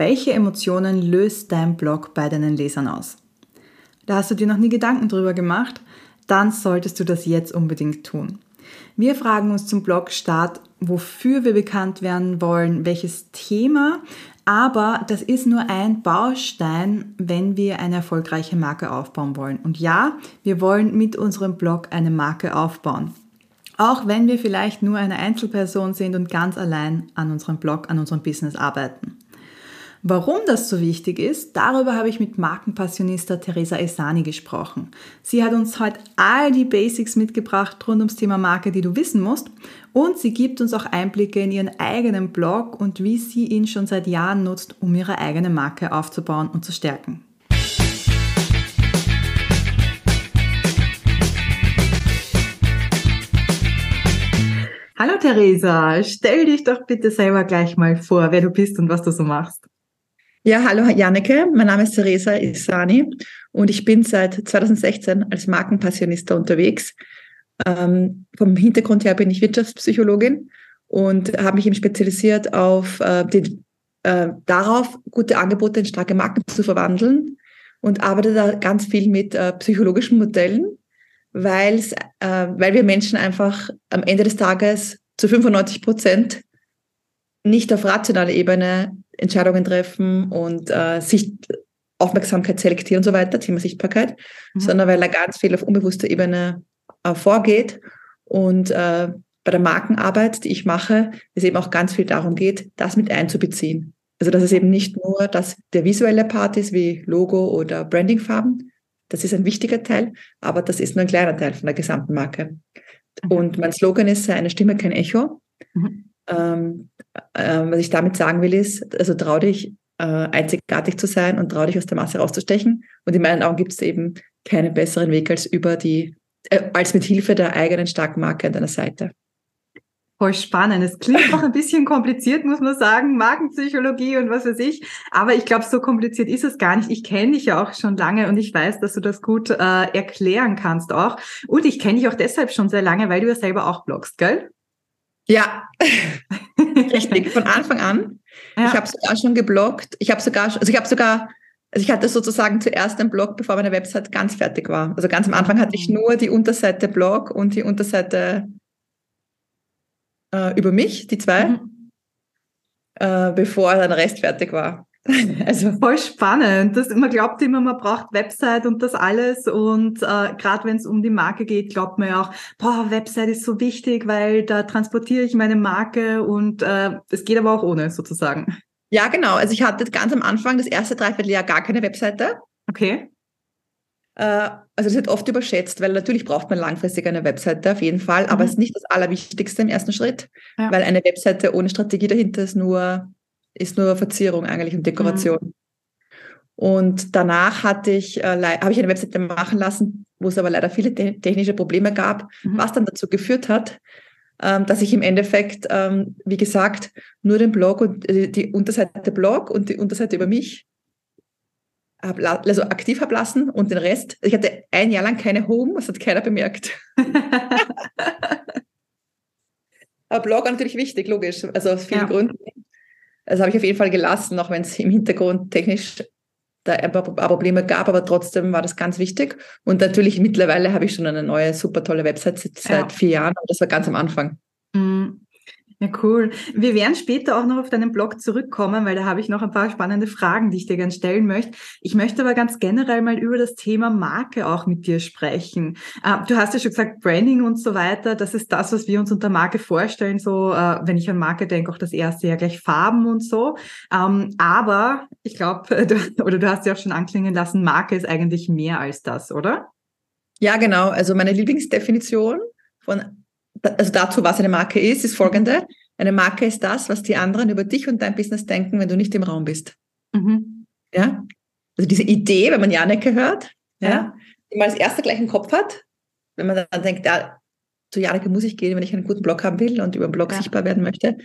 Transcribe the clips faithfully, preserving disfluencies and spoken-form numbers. welche Emotionen löst dein Blog bei deinen Lesern aus? Da hast du dir noch nie Gedanken drüber gemacht? Dann solltest du das jetzt unbedingt tun. Wir fragen uns zum Blogstart, wofür wir bekannt werden wollen, welches Thema, aber das ist nur ein Baustein, wenn wir eine erfolgreiche Marke aufbauen wollen. Und ja, wir wollen mit unserem Blog eine Marke aufbauen. Auch wenn wir vielleicht nur eine Einzelperson sind und ganz allein an unserem Blog, an unserem Business arbeiten. Warum das so wichtig ist, darüber habe ich mit Markenpassionista Theresa Ehsani gesprochen. Sie hat uns heute all die Basics mitgebracht rund ums Thema Marke, die du wissen musst. Und sie gibt uns auch Einblicke in ihren eigenen Blog und wie sie ihn schon seit Jahren nutzt, um ihre eigene Marke aufzubauen und zu stärken. Hallo Theresa, stell dich doch bitte selber gleich mal vor, wer du bist und was du so machst. Ja, hallo Janneke, mein Name ist Theresa Ehsani und ich bin seit zwanzig sechzehn als Markenpassionista unterwegs. Ähm, vom Hintergrund her bin ich Wirtschaftspsychologin und habe mich eben spezialisiert auf äh, den, äh, darauf, gute Angebote in starke Marken zu verwandeln und arbeite da ganz viel mit äh, psychologischen Modellen. Weil's, äh, weil wir Menschen einfach am Ende des Tages zu fünfundneunzig Prozent nicht auf rationaler Ebene Entscheidungen treffen und äh, Sicht, Aufmerksamkeit selektieren und so weiter, Thema Sichtbarkeit, mhm. sondern weil da ganz viel auf unbewusster Ebene äh, vorgeht. Und äh, bei der Markenarbeit, die ich mache, es eben auch ganz viel darum geht, das mit einzubeziehen. Also dass es eben nicht nur dass der visuelle Part ist, wie Logo oder Brandingfarben, das ist ein wichtiger Teil, aber das ist nur ein kleiner Teil von der gesamten Marke. Und mein Slogan ist, sei eine Stimme, kein Echo. Mhm. Ähm, äh, was ich damit sagen will, ist, also trau dich, äh, einzigartig zu sein und trau dich, aus der Masse rauszustechen. Und in meinen Augen gibt es eben keinen besseren Weg als über die, äh, als mit Hilfe der eigenen starken Marke an deiner Seite. Voll spannend. Es klingt auch ein bisschen kompliziert, muss man sagen, Markenpsychologie und was weiß ich. Aber ich glaube, so kompliziert ist es gar nicht. Ich kenne dich ja auch schon lange und ich weiß, dass du das gut äh, erklären kannst auch. Und ich kenne dich auch deshalb schon sehr lange, weil du ja selber auch bloggst, gell? Ja, richtig. Von Anfang an. Ja. Ich habe sogar schon gebloggt. Ich habe sogar, also ich habe sogar, also ich hatte sozusagen zuerst einen Blog, bevor meine Website ganz fertig war. Also ganz am Anfang hatte ich nur die Unterseite Blog und die Unterseite über mich, die zwei, mhm. äh, bevor dann der Rest fertig war. Also voll spannend. Das, man glaubt immer, man braucht Website und das alles und äh, gerade wenn es um die Marke geht, glaubt man ja auch, boah, Website ist so wichtig, weil da transportiere ich meine Marke und es äh, geht aber auch ohne sozusagen. Ja, genau. Also ich hatte ganz am Anfang das erste Dreivierteljahr gar keine Webseite. Okay. Also das wird oft überschätzt, weil natürlich braucht man langfristig eine Webseite auf jeden Fall, aber es mhm. ist nicht das Allerwichtigste im ersten Schritt, ja. weil eine Webseite ohne Strategie dahinter ist nur, ist nur Verzierung eigentlich und Dekoration. Mhm. Und danach hatte ich, äh, habe ich eine Webseite machen lassen, wo es aber leider viele te- technische Probleme gab, mhm. was dann dazu geführt hat, ähm, dass ich im Endeffekt, ähm, wie gesagt, nur den Blog und äh, die Unterseite Blog und die Unterseite über mich also aktiv habe lassen und den Rest. Ich hatte ein Jahr lang keine Home, das hat keiner bemerkt. Aber Blog war natürlich wichtig, logisch, also aus vielen ja. Gründen. Das habe ich auf jeden Fall gelassen, auch wenn es im Hintergrund technisch da ein paar Probleme gab, aber trotzdem war das ganz wichtig. Und natürlich mittlerweile habe ich schon eine neue, super tolle Website seit ja. vier Jahren, aber das war ganz am Anfang. Mhm. Ja, cool. Wir werden später auch noch auf deinen Blog zurückkommen, weil da habe ich noch ein paar spannende Fragen, die ich dir gerne stellen möchte. Ich möchte aber ganz generell mal über das Thema Marke auch mit dir sprechen. Du hast ja schon gesagt, Branding und so weiter, das ist das, was wir uns unter Marke vorstellen. So, wenn ich an Marke denke, auch das erste ja gleich Farben und so. Aber ich glaube, du, oder du hast ja auch schon anklingen lassen, Marke ist eigentlich mehr als das, oder? Ja, genau. Also meine Lieblingsdefinition von also dazu, was eine Marke ist, ist folgende. Eine Marke ist das, was die anderen über dich und dein Business denken, wenn du nicht im Raum bist. Mhm. Ja? Also diese Idee, wenn man Janneke hört, ja. Ja, die man als erster gleich im Kopf hat, wenn man dann denkt, ja, zu Janneke muss ich gehen, wenn ich einen guten Blog haben will und über einen Blog ja. sichtbar werden möchte,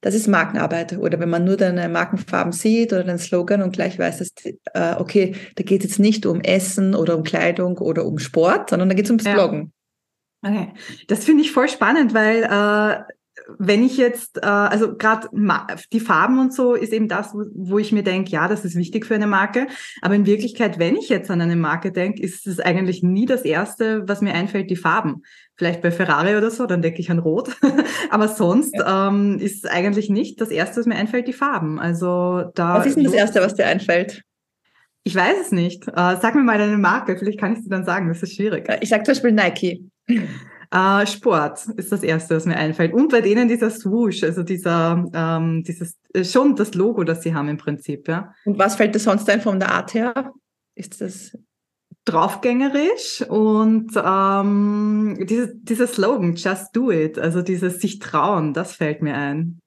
das ist Markenarbeit. Oder wenn man nur deine Markenfarben sieht oder den Slogan und gleich weiß, dass, äh, okay, da geht es jetzt nicht um Essen oder um Kleidung oder um Sport, sondern da geht es ums ja. Bloggen. Okay, das finde ich voll spannend, weil äh, wenn ich jetzt, äh, also gerade die Farben und so ist eben das, wo, wo ich mir denke, ja, das ist wichtig für eine Marke. Aber in Wirklichkeit, wenn ich jetzt an eine Marke denke, ist es eigentlich nie das Erste, was mir einfällt, die Farben. Vielleicht bei Ferrari oder so, dann denke ich an Rot. Aber sonst ja. ähm, ist eigentlich nicht das Erste, was mir einfällt, die Farben. Also da. Was ist denn das Erste, was dir einfällt? Ich weiß es nicht. Äh, sag mir mal deine Marke, vielleicht kann ich dir dann sagen, das ist schwierig. Ich sag zum Beispiel Nike. Äh, Sport ist das Erste, was mir einfällt. Und bei denen dieser Swoosh, also dieser, ähm, dieses, schon das Logo, das sie haben im Prinzip, ja. Und was fällt dir sonst ein von der Art her? Ist das draufgängerisch und ähm, diese, dieser Slogan, just do it, also dieses sich trauen, das fällt mir ein.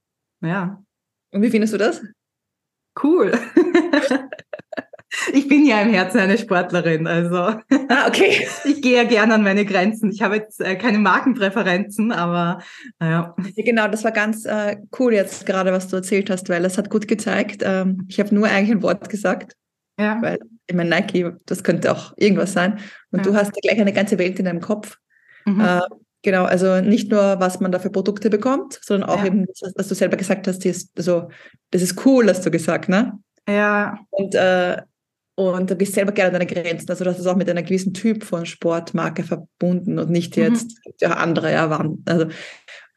Ja. Und wie findest du das? Cool. Ich bin ja im Herzen eine Sportlerin, also ah, okay. Ich gehe ja gerne an meine Grenzen. Ich habe jetzt äh, keine Markenpräferenzen, aber naja. Genau, das war ganz äh, cool jetzt gerade, was du erzählt hast, weil das hat gut gezeigt. Ähm, ich habe nur eigentlich ein Wort gesagt, ja. Weil ich meine, Nike, das könnte auch irgendwas sein. Und ja. Du hast ja gleich eine ganze Welt in deinem Kopf. Mhm. Äh, genau, also nicht nur, was man da für Produkte bekommt, sondern auch ja. eben, was du selber gesagt hast, ist, also, das ist cool, hast du gesagt, ne? Ja. Und äh, Und du gehst selber gerne an deine Grenzen. Also das ist auch mit einer gewissen Typ von Sportmarke verbunden und nicht jetzt mhm. ja, andere erwarten. Also,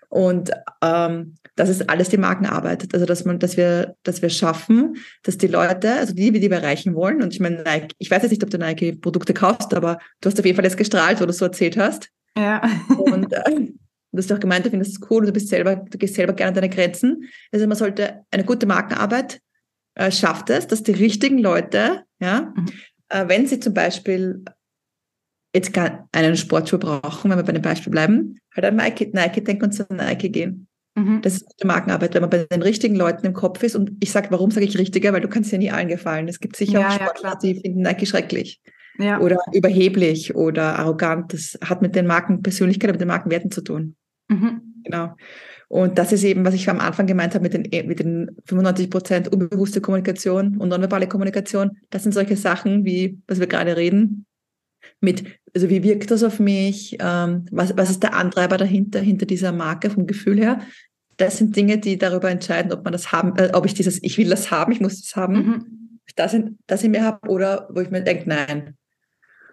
und ähm, das ist alles die Markenarbeit. Also dass man, dass wir, dass wir schaffen, dass die Leute, also die, die wir erreichen wollen, und ich meine, Nike, ich weiß jetzt nicht, ob du Nike-Produkte kaufst, aber du hast auf jeden Fall jetzt gestrahlt, wo du so erzählt hast. Ja. Und äh, du hast auch gemeint, du findest es cool und du bist selber, du gehst selber gerne an deine Grenzen. Also man sollte eine gute Markenarbeit Äh, schafft es, dass die richtigen Leute, ja, mhm. äh, wenn sie zum Beispiel jetzt gar einen Sportschuh brauchen, wenn wir bei dem Beispiel bleiben, halt an Nike, Nike denken und zu Nike gehen. Mhm. Das ist gute Markenarbeit, wenn man bei den richtigen Leuten im Kopf ist. Und ich sage, warum sage ich richtiger? Weil du kannst ja nie allen gefallen. Es gibt sicher ja, auch Sportler, ja, die finden Nike schrecklich ja. oder überheblich oder arrogant. Das hat mit den Markenpersönlichkeiten, mit den Markenwerten zu tun. Mhm. Genau. Und das ist eben, was ich am Anfang gemeint habe mit den, mit den fünfundneunzig Prozent unbewusste Kommunikation und nonverbale Kommunikation. Das sind solche Sachen, wie, was wir gerade reden, mit, also wie wirkt das auf mich, ähm, was, was ist der Antreiber dahinter, hinter dieser Marke vom Gefühl her. Das sind Dinge, die darüber entscheiden, ob man das haben, äh, ob ich dieses, ich will das haben, ich muss das haben, mhm. das, in, das in mir habe oder wo ich mir denke, nein.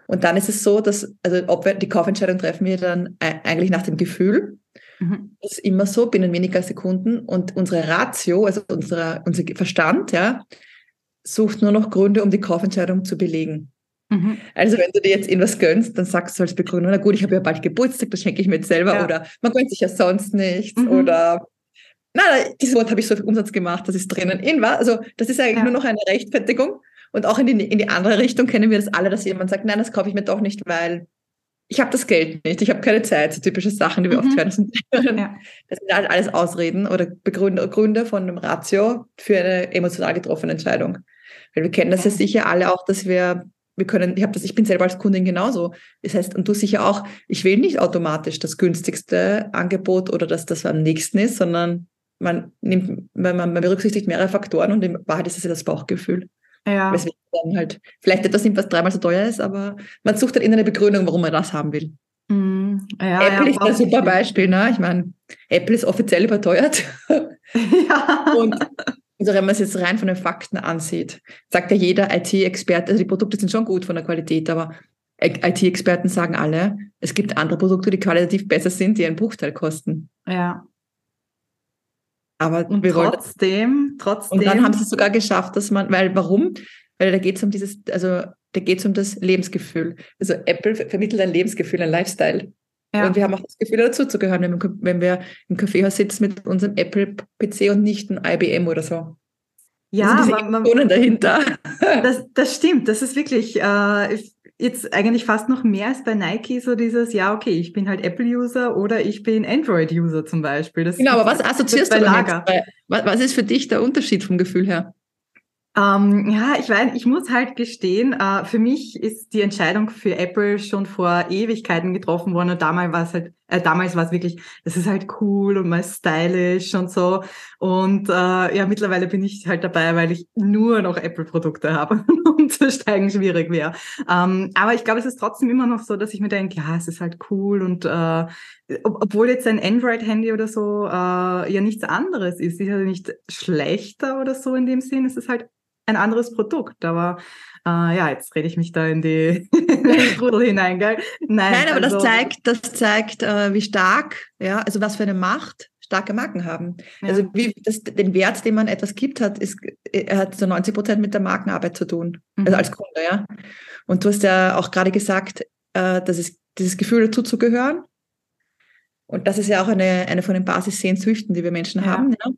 Und dann ist es so, dass, also ob wir die Kaufentscheidung treffen wir dann eigentlich nach dem Gefühl. Mhm. Das ist immer so, binnen weniger Sekunden. Und unsere Ratio, also unser, unser Verstand, ja, sucht nur noch Gründe, um die Kaufentscheidung zu belegen. Mhm. Also wenn du dir jetzt irgendwas gönnst, dann sagst du als Begründung, na gut, ich habe ja bald Geburtstag, das schenke ich mir jetzt selber. Ja. Oder man gönnt sich ja sonst nichts. Mhm. Oder, na, dieses Wort habe ich so viel Umsatz gemacht, das ist drinnen. In, also das ist eigentlich ja. nur noch eine Rechtfertigung. Und auch in die, in die andere Richtung kennen wir das alle, dass jemand sagt, nein, das kaufe ich mir doch nicht, weil ich habe das Geld nicht, ich habe keine Zeit, so typische Sachen, die wir mhm. oft hören. Das sind, ja. das sind halt alles Ausreden oder Begründe, Gründe von einem Ratio für eine emotional getroffene Entscheidung. Weil wir kennen das ja sicher alle auch, dass wir, wir können, ich habe das, ich bin selber als Kundin genauso. Das heißt, und du sicher auch, ich will nicht automatisch das günstigste Angebot oder dass das am nächsten ist, sondern man nimmt, man, man berücksichtigt mehrere Faktoren und in Wahrheit ist es ja das Bauchgefühl. Ja. Weswegen dann halt vielleicht etwas nimmt, was dreimal so teuer ist, aber man sucht dann in eine Begründung, warum man das haben will. Mm, ja, Apple ja, ist ein super Beispiel, ne? Ich meine, Apple ist offiziell überteuert. Ja. Und also wenn man es jetzt rein von den Fakten ansieht, sagt ja jeder I T-Experte, also die Produkte sind schon gut von der Qualität, aber I T-Experten sagen alle, es gibt andere Produkte, die qualitativ besser sind, die einen Bruchteil kosten. Ja. Aber und wir trotzdem, trotzdem. Und dann haben sie es sogar geschafft, dass man, weil warum? Weil da geht es um dieses, also da geht es um das Lebensgefühl. Also Apple vermittelt ein Lebensgefühl, ein Lifestyle. Ja. Und wir haben auch das Gefühl, dazu zu gehören, wenn wir, wenn wir im Kaffeehaus sitzen mit unserem Apple-P C und nicht ein I B M oder so. Ja, das sind diese Emotionen dahinter. Das, das stimmt, das ist wirklich äh, jetzt eigentlich fast noch mehr als bei Nike so dieses, ja okay, ich bin halt Apple-User oder ich bin Android-User zum Beispiel. Das genau, aber was assoziierst du damit? Was, was ist für dich der Unterschied vom Gefühl her? Ähm, ja, ich weiß, ich muss halt gestehen, äh, für mich ist die Entscheidung für Apple schon vor Ewigkeiten getroffen worden und damals war es halt Äh, damals war es wirklich, das ist halt cool und mal stylisch und so. Und äh, ja, mittlerweile bin ich halt dabei, weil ich nur noch Apple-Produkte habe. Umzusteigen schwierig wäre. Ähm, aber ich glaube, es ist trotzdem immer noch so, dass ich mir denke, ja, es ist halt cool. Und äh, ob, obwohl jetzt ein Android-Handy oder so äh, ja nichts anderes ist. Es ist ja nicht schlechter oder so in dem Sinn. Es ist halt ein anderes Produkt, aber äh, ja, jetzt rede ich mich da in die Strudel hinein, gell? Nein, Nein aber also, das zeigt, das zeigt äh, wie stark, ja, also was für eine Macht starke Marken haben. Ja. Also wie das, den Wert, den man etwas gibt, hat, ist, hat so neunzig Prozent mit der Markenarbeit zu tun, mhm. also als Kunde, ja. Und du hast ja auch gerade gesagt, äh, dass es dieses Gefühl dazu zu gehören, und das ist ja auch eine, eine von den Basissehnsüchten, die wir Menschen ja. haben, ja.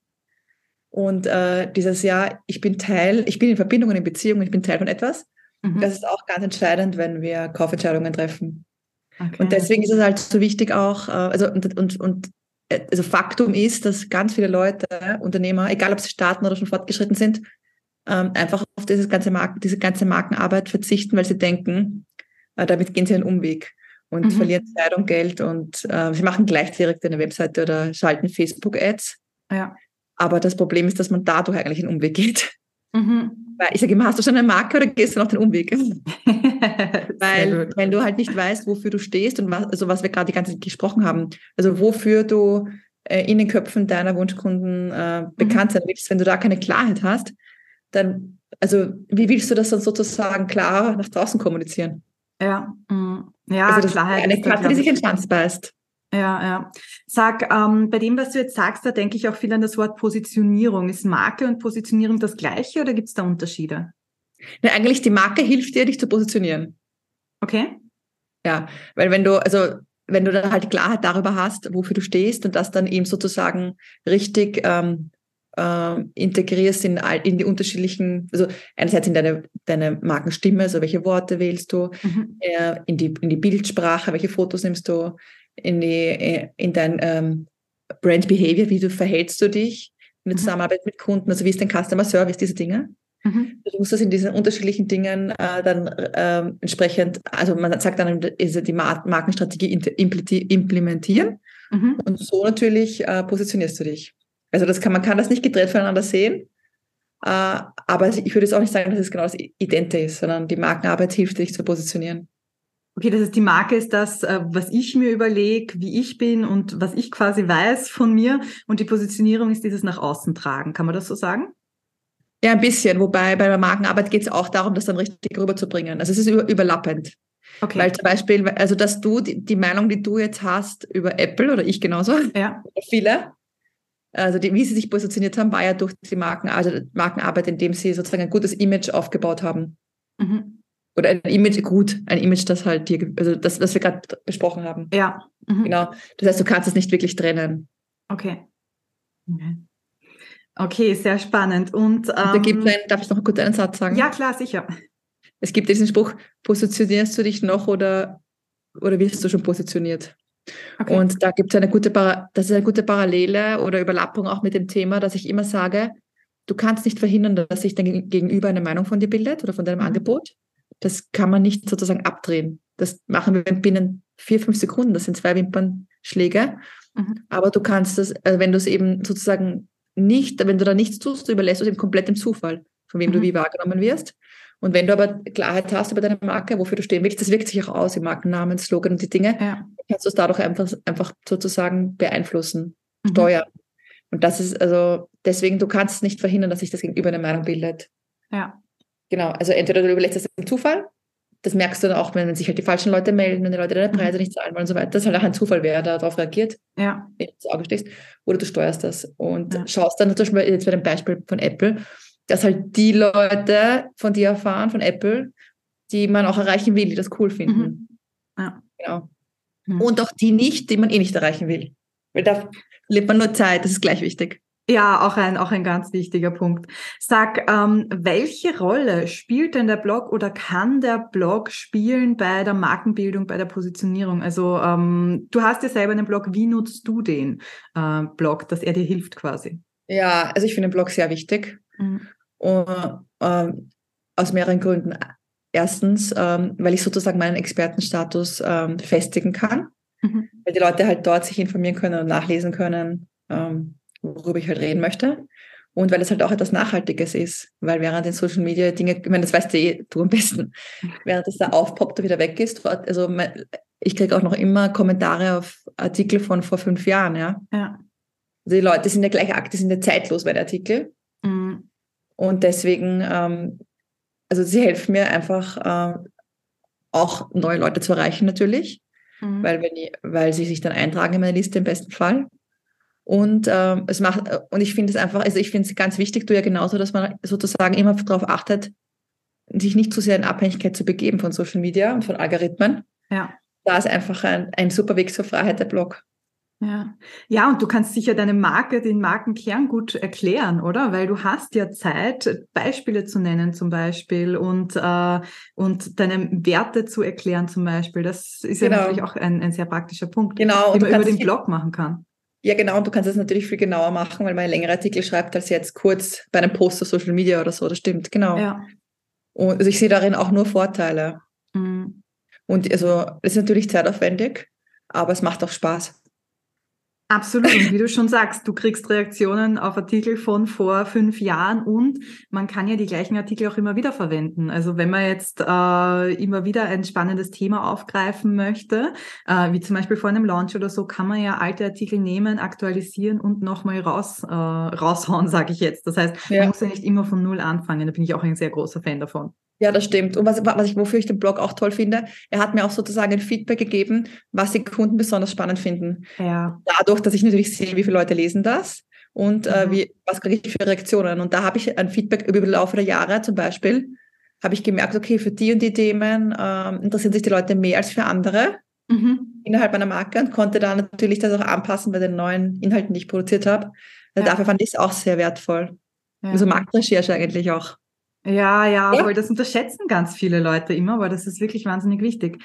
Und äh, dieses Jahr, ich bin Teil, ich bin in Verbindungen, in Beziehungen, ich bin Teil von etwas. Mhm. Das ist auch ganz entscheidend, wenn wir Kaufentscheidungen treffen. Okay. Und deswegen ist es halt so wichtig auch, äh, also, und, und, und, also Faktum ist, dass ganz viele Leute, Unternehmer, egal ob sie starten oder schon fortgeschritten sind, ähm, einfach auf dieses ganze Marken, diese ganze Markenarbeit verzichten, weil sie denken, äh, damit gehen sie einen Umweg und mhm. verlieren Zeit und Geld, und äh, sie machen gleich direkt eine Webseite oder schalten Facebook-Ads. Ja. Aber das Problem ist, dass man dadurch eigentlich einen Umweg geht. Mhm. Weil ich sage immer, hast du schon eine Marke oder gehst du noch den Umweg? Weil wenn du halt nicht weißt, wofür du stehst und was, also was wir gerade die ganze Zeit gesprochen haben, also wofür du äh, in den Köpfen deiner Wunschkunden äh, bekannt mhm. sein willst, wenn du da keine Klarheit hast, dann, also wie willst du das dann sozusagen klar nach draußen kommunizieren? Ja, mhm. ja, also das Klarheit ist eine Karte, die sich in den Schwanz beißt. Ja, ja. Sag, ähm, bei dem, was du jetzt sagst, da denke ich auch viel an das Wort Positionierung. Ist Marke und Positionierung das Gleiche oder gibt es da Unterschiede? Na, eigentlich die Marke hilft dir, dich zu positionieren. Okay. Ja, weil wenn du, also wenn du dann halt Klarheit darüber hast, wofür du stehst, und das dann eben sozusagen richtig ähm, äh, integrierst in, in die unterschiedlichen, also einerseits in deine, deine Markenstimme, also welche Worte wählst du, mhm. äh, in die, in die Bildsprache, welche Fotos nimmst du, in, die, in dein ähm, Brand Behavior, wie du verhältst du dich in der mhm. Zusammenarbeit mit Kunden, also wie ist dein Customer Service, diese Dinge. Mhm. Du musst das in diesen unterschiedlichen Dingen äh, dann äh, entsprechend, also man sagt dann, also die Markenstrategie implementieren mhm. und so natürlich äh, positionierst du dich. Also das kann, man kann das nicht getrennt voneinander sehen, äh, aber ich würde jetzt auch nicht sagen, dass es genau das Idente ist, sondern die Markenarbeit hilft, dich zu positionieren. Okay, das ist die Marke, ist das, was ich mir überlege, wie ich bin und was ich quasi weiß von mir. Und die Positionierung ist dieses nach außen tragen. Kann man das so sagen? Ja, ein bisschen. Wobei bei der Markenarbeit geht es auch darum, das dann richtig rüberzubringen. Also es ist überlappend. Okay. Weil zum Beispiel, also dass du die, die Meinung, die du jetzt hast über Apple, oder ich genauso, ja. viele, also die, wie sie sich positioniert haben, war ja durch die Marken, also Markenarbeit, indem sie sozusagen ein gutes Image aufgebaut haben. Mhm. Oder ein Image, gut, ein Image, das halt dir, also das, was wir gerade besprochen haben. Ja. Mhm. Genau. Das heißt, du kannst es nicht wirklich trennen. Okay. Okay, okay, sehr spannend. Und, ähm, da gibt einen, darf ich noch kurz einen Satz sagen? Ja, klar, sicher. Es gibt diesen Spruch, positionierst du dich noch oder, oder wirst du schon positioniert? Okay. Und da gibt es eine gute, das ist eine gute Parallele oder Überlappung auch mit dem Thema, dass ich immer sage, du kannst nicht verhindern, dass sich dein Gegenüber eine Meinung von dir bildet oder von deinem mhm. Angebot. Das kann man nicht sozusagen abdrehen. Das machen wir binnen vier, fünf Sekunden. Das sind zwei Wimpernschläge. Mhm. Aber du kannst das, also wenn du es eben sozusagen nicht, wenn du da nichts tust, du überlässt du es eben komplett dem Zufall, von wem mhm. du wie wahrgenommen wirst. Und wenn du aber Klarheit hast über deine Marke, wofür du stehen willst, das wirkt sich auch aus im Markennamen, Slogan und die Dinge, ja. kannst du es dadurch einfach, einfach sozusagen beeinflussen, mhm. steuern. Und das ist also, deswegen, du kannst es nicht verhindern, dass sich das Gegenüber eine Meinung bildet. Ja. Genau, also entweder du überlässt das dem Zufall, das merkst du dann auch, wenn sich halt die falschen Leute melden, wenn die Leute deine Preise nicht zahlen wollen und so weiter, das ist halt auch ein Zufall, wer darauf reagiert, ja. wenn du ins Auge stehst, oder du steuerst das und ja. schaust dann, zum Beispiel jetzt bei dem Beispiel von Apple, dass halt die Leute von dir erfahren, von Apple, die man auch erreichen will, die das cool finden. Mhm. Ja. Genau. Mhm. Und auch die nicht, die man eh nicht erreichen will. Weil da lebt man nur Zeit, das ist gleich wichtig. Ja, auch ein, auch ein ganz wichtiger Punkt. Sag, ähm, welche Rolle spielt denn der Blog oder kann der Blog spielen bei der Markenbildung, bei der Positionierung? Also ähm, du hast ja selber einen Blog, wie nutzt du den äh, Blog, dass er dir hilft quasi? Ja, also ich finde den Blog sehr wichtig mhm. und, ähm, aus mehreren Gründen. Erstens, ähm, weil ich sozusagen meinen Expertenstatus ähm, festigen kann. Mhm. Weil die Leute halt dort sich informieren können und nachlesen können, ähm, worüber ich halt reden möchte. Und weil es halt auch etwas Nachhaltiges ist, weil während in Social Media Dinge, ich meine, das weißt du eh, du am besten, während es da aufpoppt und wieder weg ist, also ich kriege auch noch immer Kommentare auf Artikel von vor fünf Jahren, ja. ja. Die Leute sind ja gleich aktiv, sind ja zeitlos bei den Artikeln. Mhm. Und deswegen, ähm, also sie helfen mir einfach, äh, auch neue Leute zu erreichen natürlich, mhm. weil, wenn ich, weil sie sich dann eintragen in meine Liste im besten Fall. Und ähm, es macht, und ich finde es einfach, also ich finde es ganz wichtig, du ja genauso, dass man sozusagen immer darauf achtet, sich nicht zu sehr in Abhängigkeit zu begeben von Social Media und von Algorithmen. Ja. Da ist einfach ein, ein super Weg zur Freiheit, der Blog. Ja. Ja, und du kannst sicher deine Marke, den Markenkern gut erklären, oder? Weil du hast ja Zeit, Beispiele zu nennen zum Beispiel und, äh, und deine Werte zu erklären zum Beispiel. Das ist genau. ja natürlich auch ein, ein sehr praktischer Punkt, genau. den man über den Blog machen kann. Ja, genau, und du kannst das natürlich viel genauer machen, weil man längere Artikel schreibt als jetzt kurz bei einem Post auf Social Media oder so, das stimmt, genau. Ja. Und also ich sehe darin auch nur Vorteile. Mhm. Und also es ist natürlich zeitaufwendig, aber es macht auch Spaß. Absolut, und wie du schon sagst, du kriegst Reaktionen auf Artikel von vor fünf Jahren und man kann ja die gleichen Artikel auch immer wieder verwenden. Also wenn man jetzt äh, immer wieder ein spannendes Thema aufgreifen möchte, äh, wie zum Beispiel vor einem Launch oder so, kann man ja alte Artikel nehmen, aktualisieren und nochmal raus, äh, raushauen, sage ich jetzt. Das heißt, man ja. muss ja nicht immer von Null anfangen, da bin ich auch ein sehr großer Fan davon. Ja, das stimmt. Und was, was ich, wofür ich den Blog auch toll finde, er hat mir auch sozusagen ein Feedback gegeben, was die Kunden besonders spannend finden. Ja. Dadurch, dass ich natürlich sehe, wie viele Leute lesen das und mhm. äh, wie, was kriege ich für Reaktionen. Und da habe ich ein Feedback über den Lauf der Jahre zum Beispiel, habe ich gemerkt, okay, für die und die Themen ähm, interessieren sich die Leute mehr als für andere mhm. innerhalb meiner Marke und konnte da natürlich das auch anpassen bei den neuen Inhalten, die ich produziert habe. Ja. Dafür fand ich es auch sehr wertvoll. Ja. Also Marktrecherche eigentlich auch. Ja, ja, aber das unterschätzen ganz viele Leute immer, aber das ist wirklich wahnsinnig wichtig.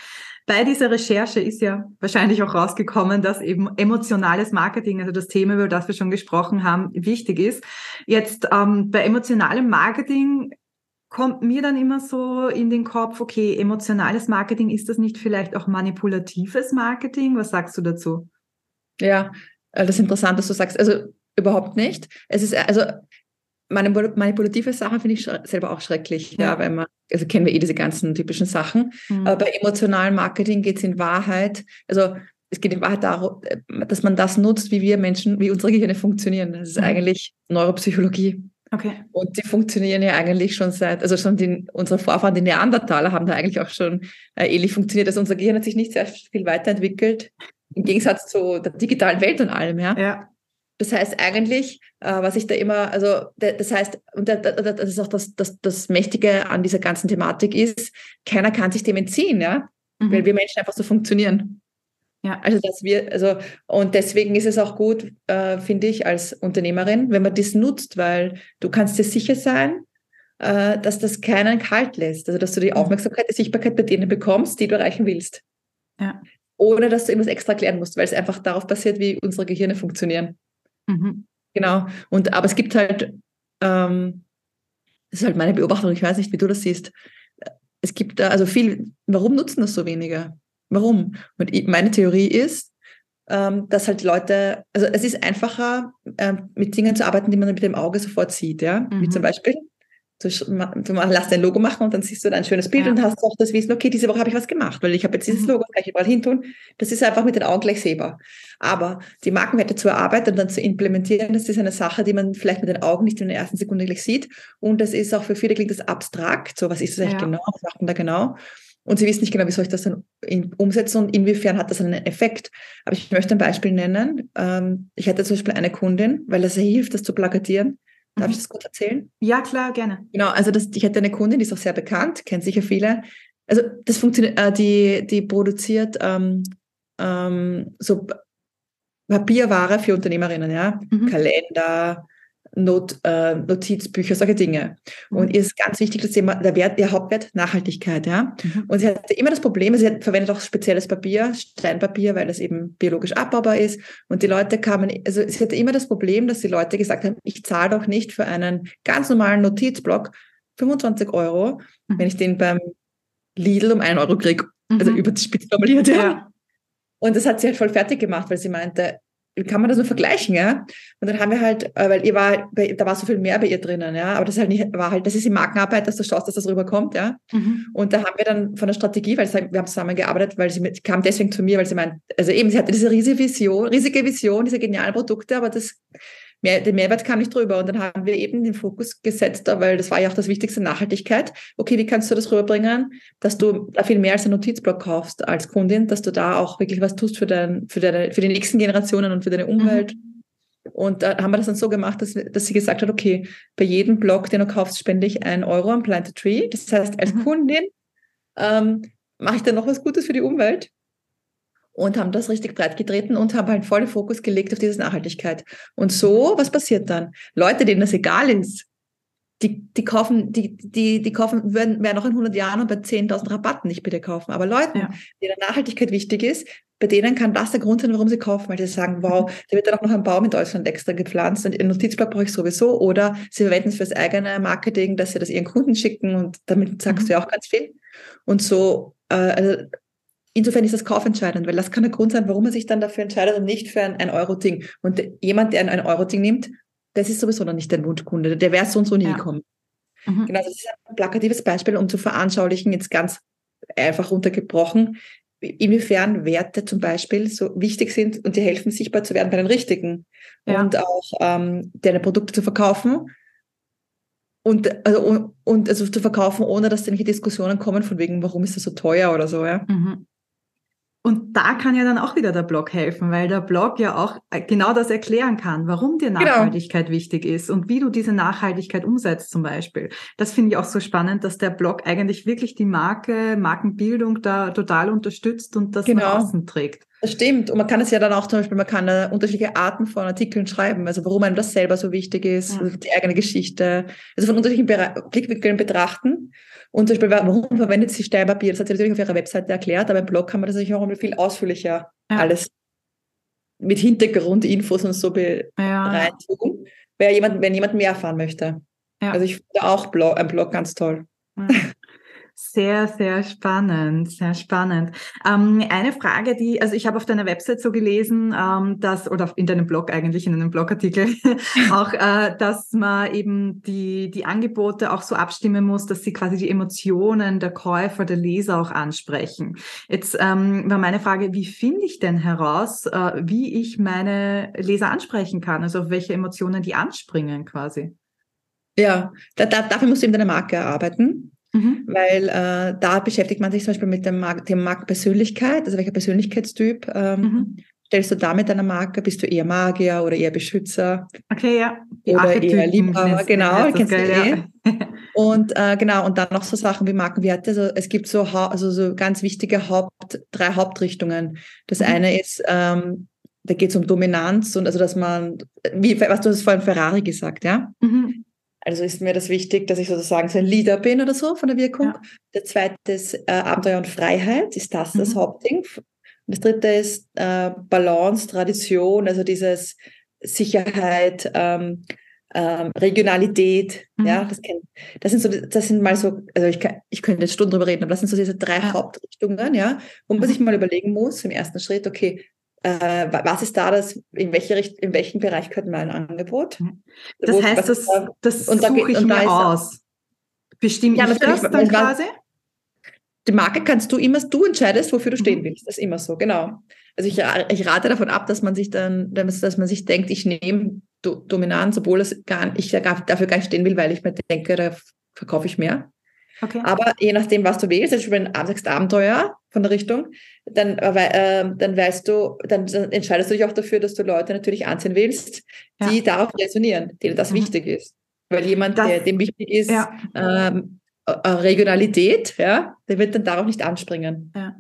Bei dieser Recherche ist ja wahrscheinlich auch rausgekommen, dass eben emotionales Marketing, also das Thema, über das wir schon gesprochen haben, wichtig ist. Jetzt ähm, bei emotionalem Marketing kommt mir dann immer so in den Kopf, okay, emotionales Marketing, ist das nicht vielleicht auch manipulatives Marketing? Was sagst du dazu? Ja, das ist interessant, dass du sagst, also überhaupt nicht. Es ist, also... Meine manipulative Sachen finde ich selber auch schrecklich, ja. ja, weil man, also kennen wir eh diese ganzen typischen Sachen. Mhm. Aber bei emotionalem Marketing geht es in Wahrheit, also es geht in Wahrheit darum, dass man das nutzt, wie wir Menschen, wie unsere Gehirne funktionieren. Das ist mhm. eigentlich Neuropsychologie. Okay. Und die funktionieren ja eigentlich schon seit, also schon die, unsere Vorfahren, die Neandertaler, haben da eigentlich auch schon äh, ähnlich funktioniert. Also unser Gehirn hat sich nicht sehr viel weiterentwickelt, im Gegensatz zu der digitalen Welt und allem, ja. ja. Das heißt eigentlich, äh, was ich da immer, also das heißt, und das ist auch das, das, das Mächtige an dieser ganzen Thematik ist, keiner kann sich dem entziehen, ja, mhm. weil wir Menschen einfach so funktionieren. Ja. Also dass wir, also und deswegen ist es auch gut, äh, finde ich, als Unternehmerin, wenn man das nutzt, weil du kannst dir sicher sein, äh, dass das keinen kalt lässt, also dass du die Aufmerksamkeit, die Sichtbarkeit bei denen bekommst, die du erreichen willst. Ja. Ohne dass du irgendwas extra klären musst, weil es einfach darauf basiert, wie unsere Gehirne funktionieren. Mhm. Genau, und aber es gibt halt, ähm, das ist halt meine Beobachtung, ich weiß nicht, wie du das siehst, es gibt da also viel, warum nutzen das so wenige? Warum? Und ich, meine Theorie ist, ähm, dass halt Leute, also es ist einfacher, ähm, mit Dingen zu arbeiten, die man mit dem Auge sofort sieht, ja, mhm. wie zum Beispiel, du, du lässt ein Logo machen und dann siehst du ein schönes Bild ja. und hast auch das Wissen, okay, diese Woche habe ich was gemacht, weil ich habe jetzt dieses Logo, das kann ich überall hin tun. Das ist einfach mit den Augen gleich sehbar. Aber die Markenwerte zu erarbeiten und dann zu implementieren, das ist eine Sache, die man vielleicht mit den Augen nicht in der ersten Sekunde gleich sieht. Und das ist auch für viele, klingt das abstrakt, so was ist das eigentlich ja. genau, was macht man da genau? Und sie wissen nicht genau, wie soll ich das dann umsetzen und inwiefern hat das einen Effekt. Aber ich möchte ein Beispiel nennen. Ich hatte zum Beispiel eine Kundin, weil das hilft, das zu plakatieren. Darf ich das kurz erzählen? Ja, klar, gerne. Genau, also das, ich hatte eine Kundin, die ist auch sehr bekannt, kennt sicher viele. Also das funktioniert, äh, die, die produziert ähm, ähm, so Papierware für Unternehmerinnen, ja, mhm. Kalender, Not, äh, Notizbücher, solche Dinge. Mhm. Und ihr ist ganz wichtig das Thema, der Wert, ihr Hauptwert, Nachhaltigkeit, ja. Mhm. Und sie hatte immer das Problem, sie hat, verwendet auch spezielles Papier, Steinpapier, weil das eben biologisch abbaubar ist. Und die Leute kamen, also sie hatte immer das Problem, dass die Leute gesagt haben, ich zahle doch nicht für einen ganz normalen Notizblock fünfundzwanzig Euro, mhm. wenn ich den beim Lidl um einen Euro kriege. Mhm. Also überspitzt formuliert, ja. ja. Und das hat sie halt voll fertig gemacht, weil sie meinte, kann man das nur vergleichen, ja? Und dann haben wir halt, weil ihr war, da war so viel mehr bei ihr drinnen, ja, aber das halt nicht, war halt, das ist die Markenarbeit, dass du schaust, dass das rüberkommt, ja. Mhm. Und da haben wir dann von der Strategie, weil wir haben zusammengearbeitet, weil sie mit, kam deswegen zu mir, weil sie meint, also eben, sie hatte diese riesige Vision, riesige Vision, diese genialen Produkte, aber das, mehr, der Mehrwert kam nicht drüber. Und dann haben wir eben den Fokus gesetzt, weil das war ja auch das Wichtigste, Nachhaltigkeit. Okay, wie kannst du das rüberbringen, dass du da viel mehr als einen Notizblock kaufst als Kundin, dass du da auch wirklich was tust für, dein, für, deine, für die nächsten Generationen und für deine Umwelt. Mhm. Und da haben wir das dann so gemacht, dass, dass sie gesagt hat, okay, bei jedem Block, den du kaufst, spende ich einen Euro am Plant a Tree. Das heißt, als mhm. Kundin ähm, mache ich dann noch was Gutes für die Umwelt. Und haben das richtig breit getreten und haben halt voll den Fokus gelegt auf diese Nachhaltigkeit. Und so, was passiert dann? Leute, denen das egal ist, die, die kaufen, die, die, die kaufen, werden, werden noch in hundert Jahren und bei zehntausend Rabatten nicht bitte kaufen. Aber Leuten, ja. denen Nachhaltigkeit wichtig ist, bei denen kann das der Grund sein, warum sie kaufen, weil sie sagen, wow, da wird dann auch noch ein Baum in Deutschland extra gepflanzt und einen Notizblock brauche ich sowieso. Oder sie verwenden es fürs eigene Marketing, dass sie das ihren Kunden schicken und damit sagst du ja auch ganz viel. Und so, äh, also, insofern ist das kaufentscheidend, weil das kann der Grund sein, warum man sich dann dafür entscheidet und nicht für ein, ein Euro-Ding. Und jemand, der ein Euro-Ding nimmt, das ist sowieso noch nicht dein Wunschkunde. Der wäre so und so nie ja. gekommen. Mhm. Genau, das ist ein plakatives Beispiel, um zu veranschaulichen, jetzt ganz einfach runtergebrochen, inwiefern Werte zum Beispiel so wichtig sind und dir helfen, sichtbar zu werden bei den Richtigen. Ja. Und auch ähm, deine Produkte zu verkaufen. Und also, und also zu verkaufen, ohne dass irgendwelche Diskussionen kommen von wegen, warum ist das so teuer oder so. Ja. Mhm. Und da kann ja dann auch wieder der Blog helfen, weil der Blog ja auch genau das erklären kann, warum dir Nachhaltigkeit genau. wichtig ist und wie du diese Nachhaltigkeit umsetzt zum Beispiel. Das finde ich auch so spannend, dass der Blog eigentlich wirklich die Marke, Markenbildung da total unterstützt und das genau. nach außen trägt. Das stimmt. Und man kann es ja dann auch zum Beispiel, man kann äh, unterschiedliche Arten von Artikeln schreiben, also warum einem das selber so wichtig ist, ja. also die eigene Geschichte, also von unterschiedlichen Be- Blickwinkeln betrachten. Und zum Beispiel, warum verwendet sie Steinpapier? Das hat sie natürlich auf ihrer Webseite erklärt, aber im Blog kann man das natürlich auch viel ausführlicher ja. alles mit Hintergrundinfos und so be- ja. reintun, wenn jemand, wenn jemand mehr erfahren möchte. Ja. Also ich finde auch Blog, ein Blog ganz toll. Ja. Sehr, sehr spannend, sehr spannend. Ähm, eine Frage, die, also ich habe auf deiner Website so gelesen, ähm, dass, oder in deinem Blog eigentlich, in einem Blogartikel, auch, äh, dass man eben die, die Angebote auch so abstimmen muss, dass sie quasi die Emotionen der Käufer, der Leser auch ansprechen. Jetzt ähm, war meine Frage, wie finde ich denn heraus, äh, wie ich meine Leser ansprechen kann, also auf welche Emotionen die anspringen quasi? Ja, da, da, dafür musst du eben deine Marke erarbeiten. Mhm. Weil äh, da beschäftigt man sich zum Beispiel mit dem Mark- Thema Markenpersönlichkeit, also welcher Persönlichkeitstyp ähm, mhm. stellst du da mit deiner Marke? Bist du eher Magier oder eher Beschützer? Okay, ja. Die oder Archetypen eher Liebhaber, genau. Das kennst geil, du eh. Ja. Und äh, genau, und dann noch so Sachen wie Markenwerte. Also es gibt so, hau- also so ganz wichtige Haupt, drei Hauptrichtungen. Das mhm. eine ist, ähm, da geht es um Dominanz und also dass man, wie was du hast vorhin Ferrari gesagt, ja? Mhm. Also ist mir das wichtig, dass ich sozusagen so ein Leader bin oder so von der Wirkung. Ja. Der zweite ist äh, Abenteuer und Freiheit, ist das mhm. das Hauptding. Und das dritte ist äh, Balance, Tradition, also dieses Sicherheit, ähm, ähm, Regionalität. Mhm. Ja, das, kenn, das, sind so, das sind mal so, also ich, kann, ich könnte jetzt Stunden drüber reden, aber das sind so diese drei ja. Hauptrichtungen, ja, wo man mhm. sich mal überlegen muss im ersten Schritt, okay, was ist da das, in, welche Richt- in welchem Bereich gehört mein Angebot? Das Wo, heißt, das, da, das suche da, ich mir da aus. Bestimme ja, ich das dann quasi? Die Marke kannst du immer, du entscheidest, wofür du stehen mhm. willst. Das ist immer so, genau. Also ich, ich rate davon ab, dass man sich dann, dass man sich denkt, ich nehme Do- Dominanz, obwohl es gar, ich dafür gar nicht stehen will, weil ich mir denke, da verkaufe ich mehr. Okay. Aber je nachdem, was du wählst, also wenn du sagst Abenteuer von der Richtung, dann, äh, dann weißt du, dann, dann entscheidest du dich auch dafür, dass du Leute natürlich anziehen willst, die ja. darauf resonieren, denen das mhm. wichtig ist. Weil jemand, das, der, dem wichtig ist, ja. ähm, Regionalität, ja, der wird dann darauf nicht anspringen. Ja.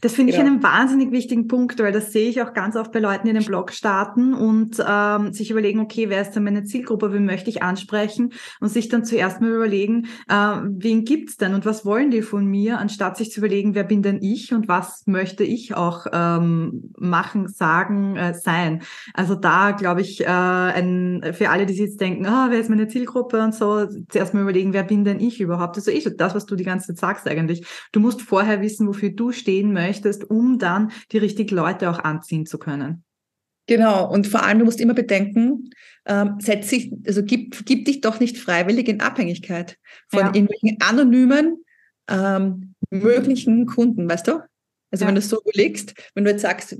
Das finde ich ja. einen wahnsinnig wichtigen Punkt, weil das sehe ich auch ganz oft bei Leuten, die den Blog starten und ähm, sich überlegen, okay, wer ist denn meine Zielgruppe, wen möchte ich ansprechen und sich dann zuerst mal überlegen, äh, wen gibt's denn und was wollen die von mir, anstatt sich zu überlegen, wer bin denn ich und was möchte ich auch ähm, machen, sagen, äh, sein. Also da glaube ich, äh, ein, für alle, die sich jetzt denken, ah, wer ist meine Zielgruppe und so, zuerst mal überlegen, wer bin denn ich überhaupt? Also ich, das, was du die ganze Zeit sagst eigentlich. Du musst vorher wissen, wofür du stehst, stehen möchtest, um dann die richtigen Leute auch anziehen zu können. Genau, und vor allem, du musst immer bedenken, ähm, setz dich, also gib, gib dich doch nicht freiwillig in Abhängigkeit von ja. irgendwelchen anonymen, ähm, möglichen Kunden, weißt du? Also ja. wenn du es so überlegst, wenn du jetzt sagst,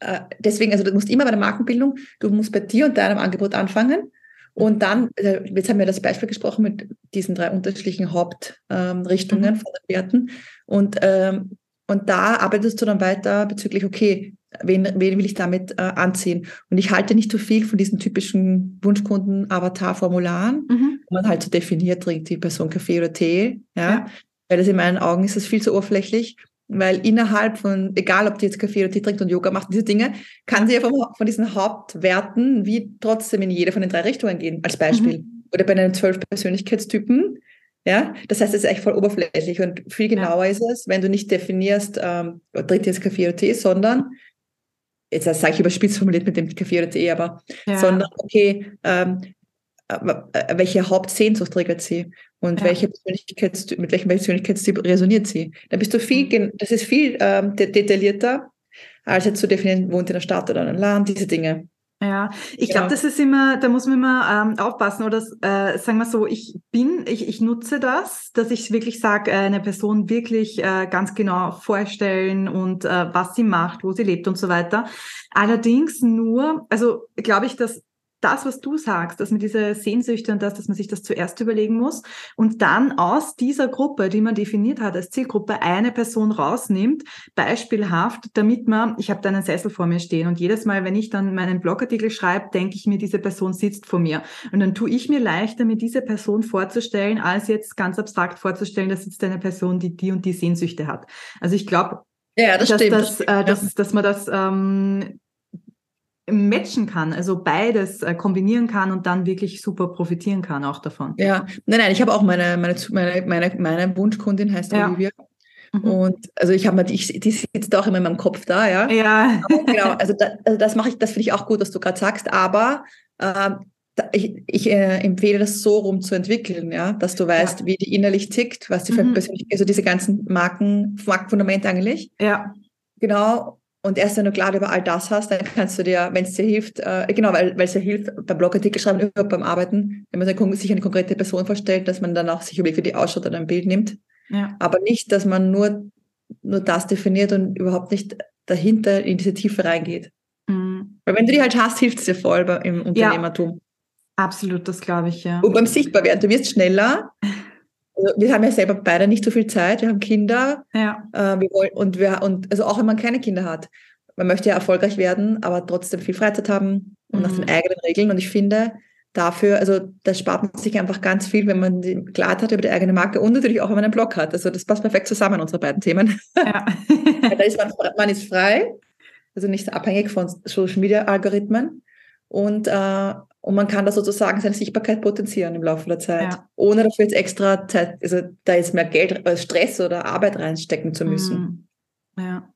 äh, deswegen, also du musst immer bei der Markenbildung, du musst bei dir und deinem Angebot anfangen und dann, äh, jetzt haben wir das Beispiel gesprochen mit diesen drei unterschiedlichen Hauptrichtungen ähm, mhm. von den Werten und, ähm, und da arbeitest du dann weiter bezüglich, okay, Wen, wen will ich damit äh, anziehen? Und ich halte nicht so viel von diesen typischen Wunschkunden-Avatar-Formularen, mhm. wo man halt so definiert, trinkt die Person Kaffee oder Tee. Ja? Ja. Weil das in meinen Augen ist das viel zu oberflächlich, weil innerhalb von, egal ob die jetzt Kaffee oder Tee trinkt und Yoga macht, diese Dinge, kann sie ja von, von diesen Hauptwerten wie trotzdem in jede von den drei Richtungen gehen, als Beispiel. Mhm. Oder bei einem zwölf Persönlichkeitstypen. Ja, das heißt, es ist eigentlich voll oberflächlich und viel genauer ja. ist es, wenn du nicht definierst, ähm, trinkt jetzt Kaffee oder Tee, sondern jetzt sage ich überspitzt formuliert mit dem Kaffee oder Tee, aber, ja. sondern, okay, ähm, welche Hauptsehnsucht triggert sie und ja. welche Persönlichkeits- mit welchem Persönlichkeitstyp resoniert sie? Da bist du viel, das ist viel ähm, detaillierter, als jetzt zu definieren, wohnt in der Stadt oder in einem Land, diese Dinge. Ja, ich glaube, das ist immer, da muss man immer ähm, aufpassen oder äh, sagen wir so, ich bin, ich, ich nutze das, dass ich wirklich sage, äh, eine Person wirklich äh, ganz genau vorstellen und äh, was sie macht, wo sie lebt und so weiter. Allerdings nur, also glaube ich, dass das, was du sagst, dass man diese Sehnsüchte und das, dass man sich das zuerst überlegen muss und dann aus dieser Gruppe, die man definiert hat als Zielgruppe, eine Person rausnimmt, beispielhaft, damit man, ich habe da einen Sessel vor mir stehen und jedes Mal, wenn ich dann meinen Blogartikel schreibe, denke ich mir, diese Person sitzt vor mir und dann tue ich mir leichter, mir diese Person vorzustellen, als jetzt ganz abstrakt vorzustellen, da sitzt eine Person, die die und die Sehnsüchte hat. Also ich glaube, ja, das dass, stimmt, das, das stimmt, äh, ja. dass, dass man das ähm, matchen kann, also beides kombinieren kann und dann wirklich super profitieren kann auch davon. Ja, nein, nein, ich habe auch meine, meine, meine, meine, meine Wunschkundin heißt ja. Olivia. Mhm. Und also ich habe mal, die, die sitzt auch immer in meinem Kopf da, ja. Ja. Aber genau, also, da, also das mache ich, das finde ich auch gut, was du gerade sagst, aber äh, ich, ich äh, empfehle das so rum zu entwickeln, ja, dass du weißt, ja. wie die innerlich tickt, was die mhm. für persönlich, also diese ganzen Marken, Markenfundamente eigentlich. Ja. Genau. Und erst wenn du klar über all das hast, dann kannst du dir, wenn es dir hilft, äh, genau, weil es dir hilft, beim Blogartikel schreiben, überhaupt beim Arbeiten, wenn man sich eine konkrete Person vorstellt, dass man dann auch sich überlegt, wie die ausschaut oder ein Bild nimmt. Ja. Aber nicht, dass man nur, nur das definiert und überhaupt nicht dahinter in diese Tiefe reingeht. Mhm. Weil wenn du die halt hast, hilft es dir voll bei, im Unternehmertum. Ja, absolut, das glaube ich, ja. Und beim Sichtbarwerden, du wirst schneller. Wir haben ja selber beide nicht so viel Zeit, wir haben Kinder ja. äh, wir wollen, und, wir, und also auch wenn man keine Kinder hat. Man möchte ja erfolgreich werden, aber trotzdem viel Freizeit haben und mhm. nach den eigenen Regeln. Und ich finde dafür, also da spart man sich einfach ganz viel, wenn man die Klarheit hat über die eigene Marke und natürlich auch, wenn man einen Blog hat. Also das passt perfekt zusammen, unsere beiden Themen. Ja. Da ist man, man ist frei, also nicht abhängig von Social-Media-Algorithmen und äh, Und man kann da sozusagen seine Sichtbarkeit potenzieren im Laufe der Zeit, ja. ohne dafür jetzt extra Zeit, also da jetzt mehr Geld, Stress oder Arbeit reinstecken zu müssen. Ja,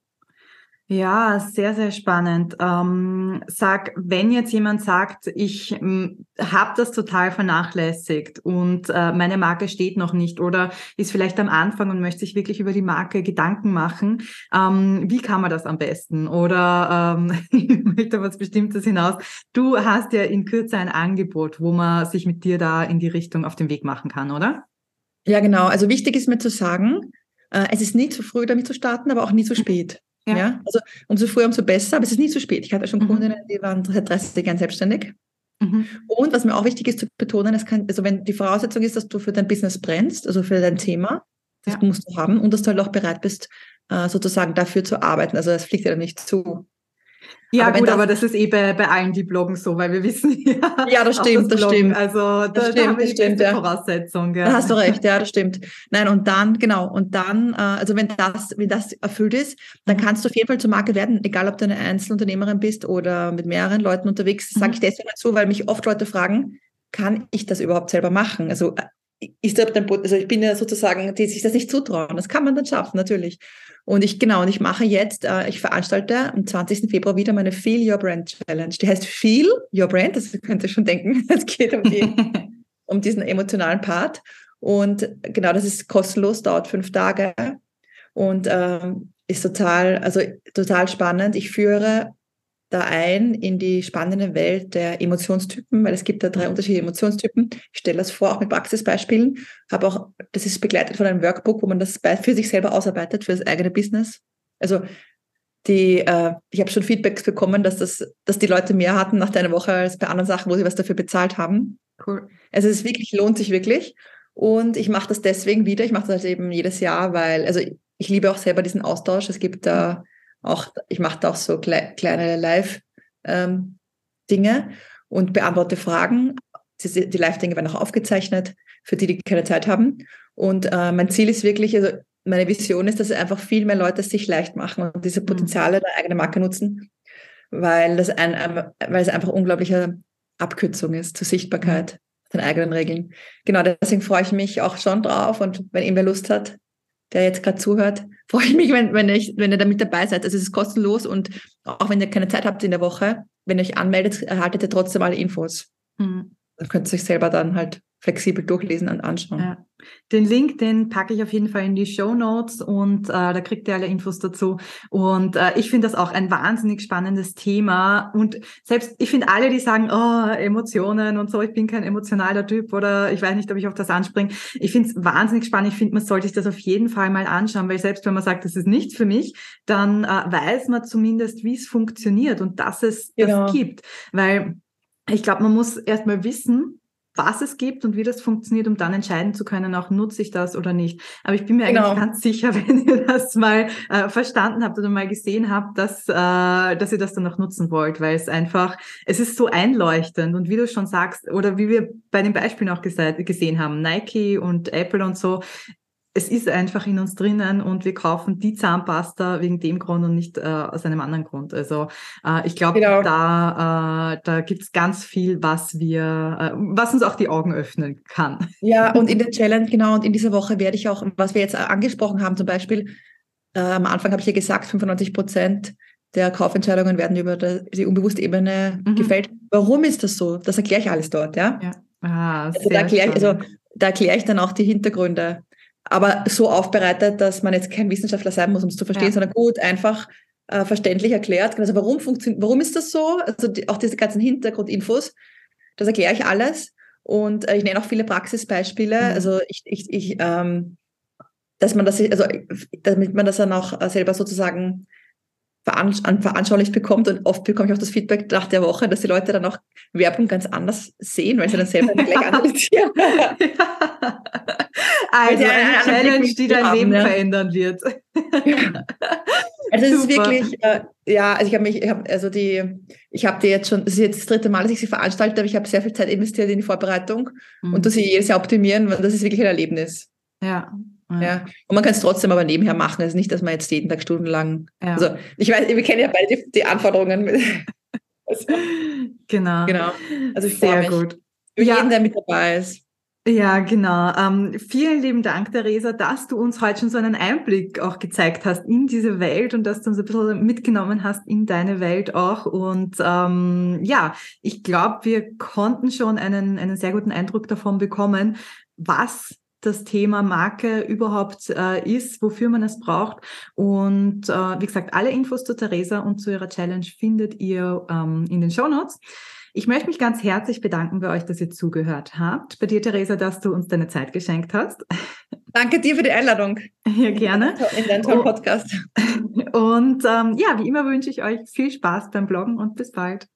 ja, sehr, sehr spannend. Ähm, sag, wenn jetzt jemand sagt, ich habe das total vernachlässigt und äh, meine Marke steht noch nicht oder ist vielleicht am Anfang und möchte sich wirklich über die Marke Gedanken machen, ähm, wie kann man das am besten? Oder ähm, ich möchte was Bestimmtes hinaus. Du hast ja in Kürze ein Angebot, wo man sich mit dir da in die Richtung auf den Weg machen kann, oder? Ja, genau. Also wichtig ist mir zu sagen, äh, es ist nie zu früh, damit zu starten, aber auch nie zu spät. Ja. Ja, also umso früher, umso besser, aber es ist nie zu spät. Ich hatte schon mhm. Kundinnen, die waren seit dreißig Jahren selbstständig. Mhm. Und was mir auch wichtig ist zu betonen, es kann, also wenn die Voraussetzung ist, dass du für dein Business brennst, also für dein Thema, das ja. musst du haben und dass du halt auch bereit bist, sozusagen dafür zu arbeiten. Also das fliegt dir dann nicht zu. Ja, aber gut, das, aber das ist eh bei, bei allen, die bloggen so, weil wir wissen ja. Ja, das stimmt, das, das stimmt. Also da, das stimmt, da haben wir das die stimmt, ja. Voraussetzung. Ja. Da hast du recht, ja, das stimmt. Nein, und dann, genau, und dann, also wenn das, wenn das erfüllt ist, dann kannst du auf jeden Fall zur Marke werden, egal ob du eine Einzelunternehmerin bist oder mit mehreren Leuten unterwegs, das sage ich deswegen dazu, weil mich oft Leute fragen, kann ich das überhaupt selber machen? Also, ist das dann, also ich bin ja sozusagen, die sich das nicht zutrauen, das kann man dann schaffen, natürlich. Und ich, genau, und ich mache jetzt, äh, ich veranstalte am zwanzigsten Februar wieder meine Feel Your Brand Challenge. Die heißt Feel Your Brand, das könnt ihr schon denken, es geht um, die, um diesen emotionalen Part. Und genau, das ist kostenlos, dauert fünf Tage. Und ähm, ist total, also total spannend. Ich führe da ein in die spannende Welt der Emotionstypen, weil es gibt da drei unterschiedliche Emotionstypen. Ich stelle das vor, auch mit Praxisbeispielen. Habe auch, das ist begleitet von einem Workbook, wo man das für sich selber ausarbeitet, für das eigene Business. Also die, äh, ich habe schon Feedbacks bekommen, dass, das, dass die Leute mehr hatten nach der Woche als bei anderen Sachen, wo sie was dafür bezahlt haben. Cool. Also es ist wirklich, lohnt sich wirklich. Und ich mache das deswegen wieder. Ich mache das halt eben jedes Jahr, weil, also ich, ich liebe auch selber diesen Austausch. Es gibt da auch, ich mache da auch so kle- kleine Live-Dinge ähm, und beantworte Fragen. Die, die Live-Dinge werden auch aufgezeichnet, für die, die keine Zeit haben. Und äh, mein Ziel ist wirklich, also meine Vision ist, dass einfach viel mehr Leute es sich leicht machen und diese Potenziale der eigenen Marke nutzen, weil, das ein, weil es einfach unglaubliche Abkürzung ist zur Sichtbarkeit, den eigenen Regeln. Genau, deswegen freue ich mich auch schon drauf, und wenn irgendwer Lust hat, der jetzt gerade zuhört, freue ich mich, wenn, wenn, ich, wenn ihr da mit dabei seid. Also es ist kostenlos, und auch wenn ihr keine Zeit habt in der Woche, wenn ihr euch anmeldet, erhaltet ihr trotzdem alle Infos. Mhm. Dann könnt ihr euch selber dann halt flexibel durchlesen und anschauen. Ja. Den Link, den packe ich auf jeden Fall in die Shownotes, und äh, da kriegt ihr alle Infos dazu. Und äh, ich finde das auch ein wahnsinnig spannendes Thema. Und selbst, ich finde alle, die sagen, oh, Emotionen und so, ich bin kein emotionaler Typ oder ich weiß nicht, ob ich auf das anspringe. Ich finde es wahnsinnig spannend. Ich finde, man sollte sich das auf jeden Fall mal anschauen, weil selbst wenn man sagt, das ist nichts für mich, dann äh, weiß man zumindest, wie es funktioniert und dass es genau. das gibt. Weil ich glaube, man muss erst mal wissen, was es gibt und wie das funktioniert, um dann entscheiden zu können, auch nutze ich das oder nicht. Aber ich bin mir genau. eigentlich ganz sicher, wenn ihr das mal äh, verstanden habt oder mal gesehen habt, dass, äh, dass ihr das dann auch nutzen wollt, weil es einfach, es ist so einleuchtend. Und wie du schon sagst, oder wie wir bei den Beispielen auch gese- gesehen haben, Nike und Apple und so, es ist einfach in uns drinnen, und wir kaufen die Zahnpasta wegen dem Grund und nicht äh, aus einem anderen Grund. Also äh, ich glaube, genau. da, äh, da gibt es ganz viel, was wir, äh, was uns auch die Augen öffnen kann. Ja, und in der Challenge, genau, und in dieser Woche werde ich auch, was wir jetzt angesprochen haben, zum Beispiel, äh, am Anfang habe ich ja gesagt, fünfundneunzig Prozent der Kaufentscheidungen werden über die, die unbewusste Ebene mhm. gefällt. Warum ist das so? Das erkläre ich alles dort, ja? Ja. Ah, also, da erkläre ich, also da erkläre ich dann auch die Hintergründe. Aber so aufbereitet, dass man jetzt kein Wissenschaftler sein muss, um es zu verstehen, ja. sondern gut, einfach äh, verständlich erklärt. Also warum funktioniert, warum ist das so? Also die, auch diese ganzen Hintergrundinfos, das erkläre ich alles. Und äh, ich nenne auch viele Praxisbeispiele. Mhm. Also ich, ich, ich ähm, dass man das, also damit man das dann auch selber sozusagen veransch- veranschaulicht bekommt. Und oft bekomme ich auch das Feedback nach der Woche, dass die Leute dann auch Werbung ganz anders sehen, weil sie dann selber gleich analysieren. Ja. Also eine Challenge, die dein Leben verändern wird. Ja. Also es ist wirklich, äh, ja, also ich habe mich, ich hab, also die, ich habe die jetzt schon, es ist jetzt das dritte Mal, dass ich sie veranstalte, aber ich habe sehr viel Zeit investiert in die Vorbereitung mhm. und dass sie jedes Jahr optimieren, weil das ist wirklich ein Erlebnis. Ja. Ja. ja. Und man kann es trotzdem aber nebenher machen, also nicht, dass man jetzt jeden Tag stundenlang, ja. also ich weiß, wir kennen ja beide die, die Anforderungen. Also, genau. Genau. Also ich freue mich. Sehr gut. Für ja. jeden, der mit dabei ist. Ja, genau. Ähm, vielen lieben Dank, Theresa, dass du uns heute schon so einen Einblick auch gezeigt hast in diese Welt und dass du uns ein bisschen mitgenommen hast in deine Welt auch. Und ähm, ja, ich glaube, wir konnten schon einen, einen sehr guten Eindruck davon bekommen, was das Thema Marke überhaupt äh, ist, wofür man es braucht. Und äh, wie gesagt, alle Infos zu Theresa und zu ihrer Challenge findet ihr ähm, in den Shownotes. Ich möchte mich ganz herzlich bedanken bei euch, dass ihr zugehört habt. Bei dir, Theresa, dass du uns deine Zeit geschenkt hast. Danke dir für die Einladung. Ja, gerne. In deinem tollen Podcast. Und ähm, ja, wie immer wünsche ich euch viel Spaß beim Bloggen und bis bald.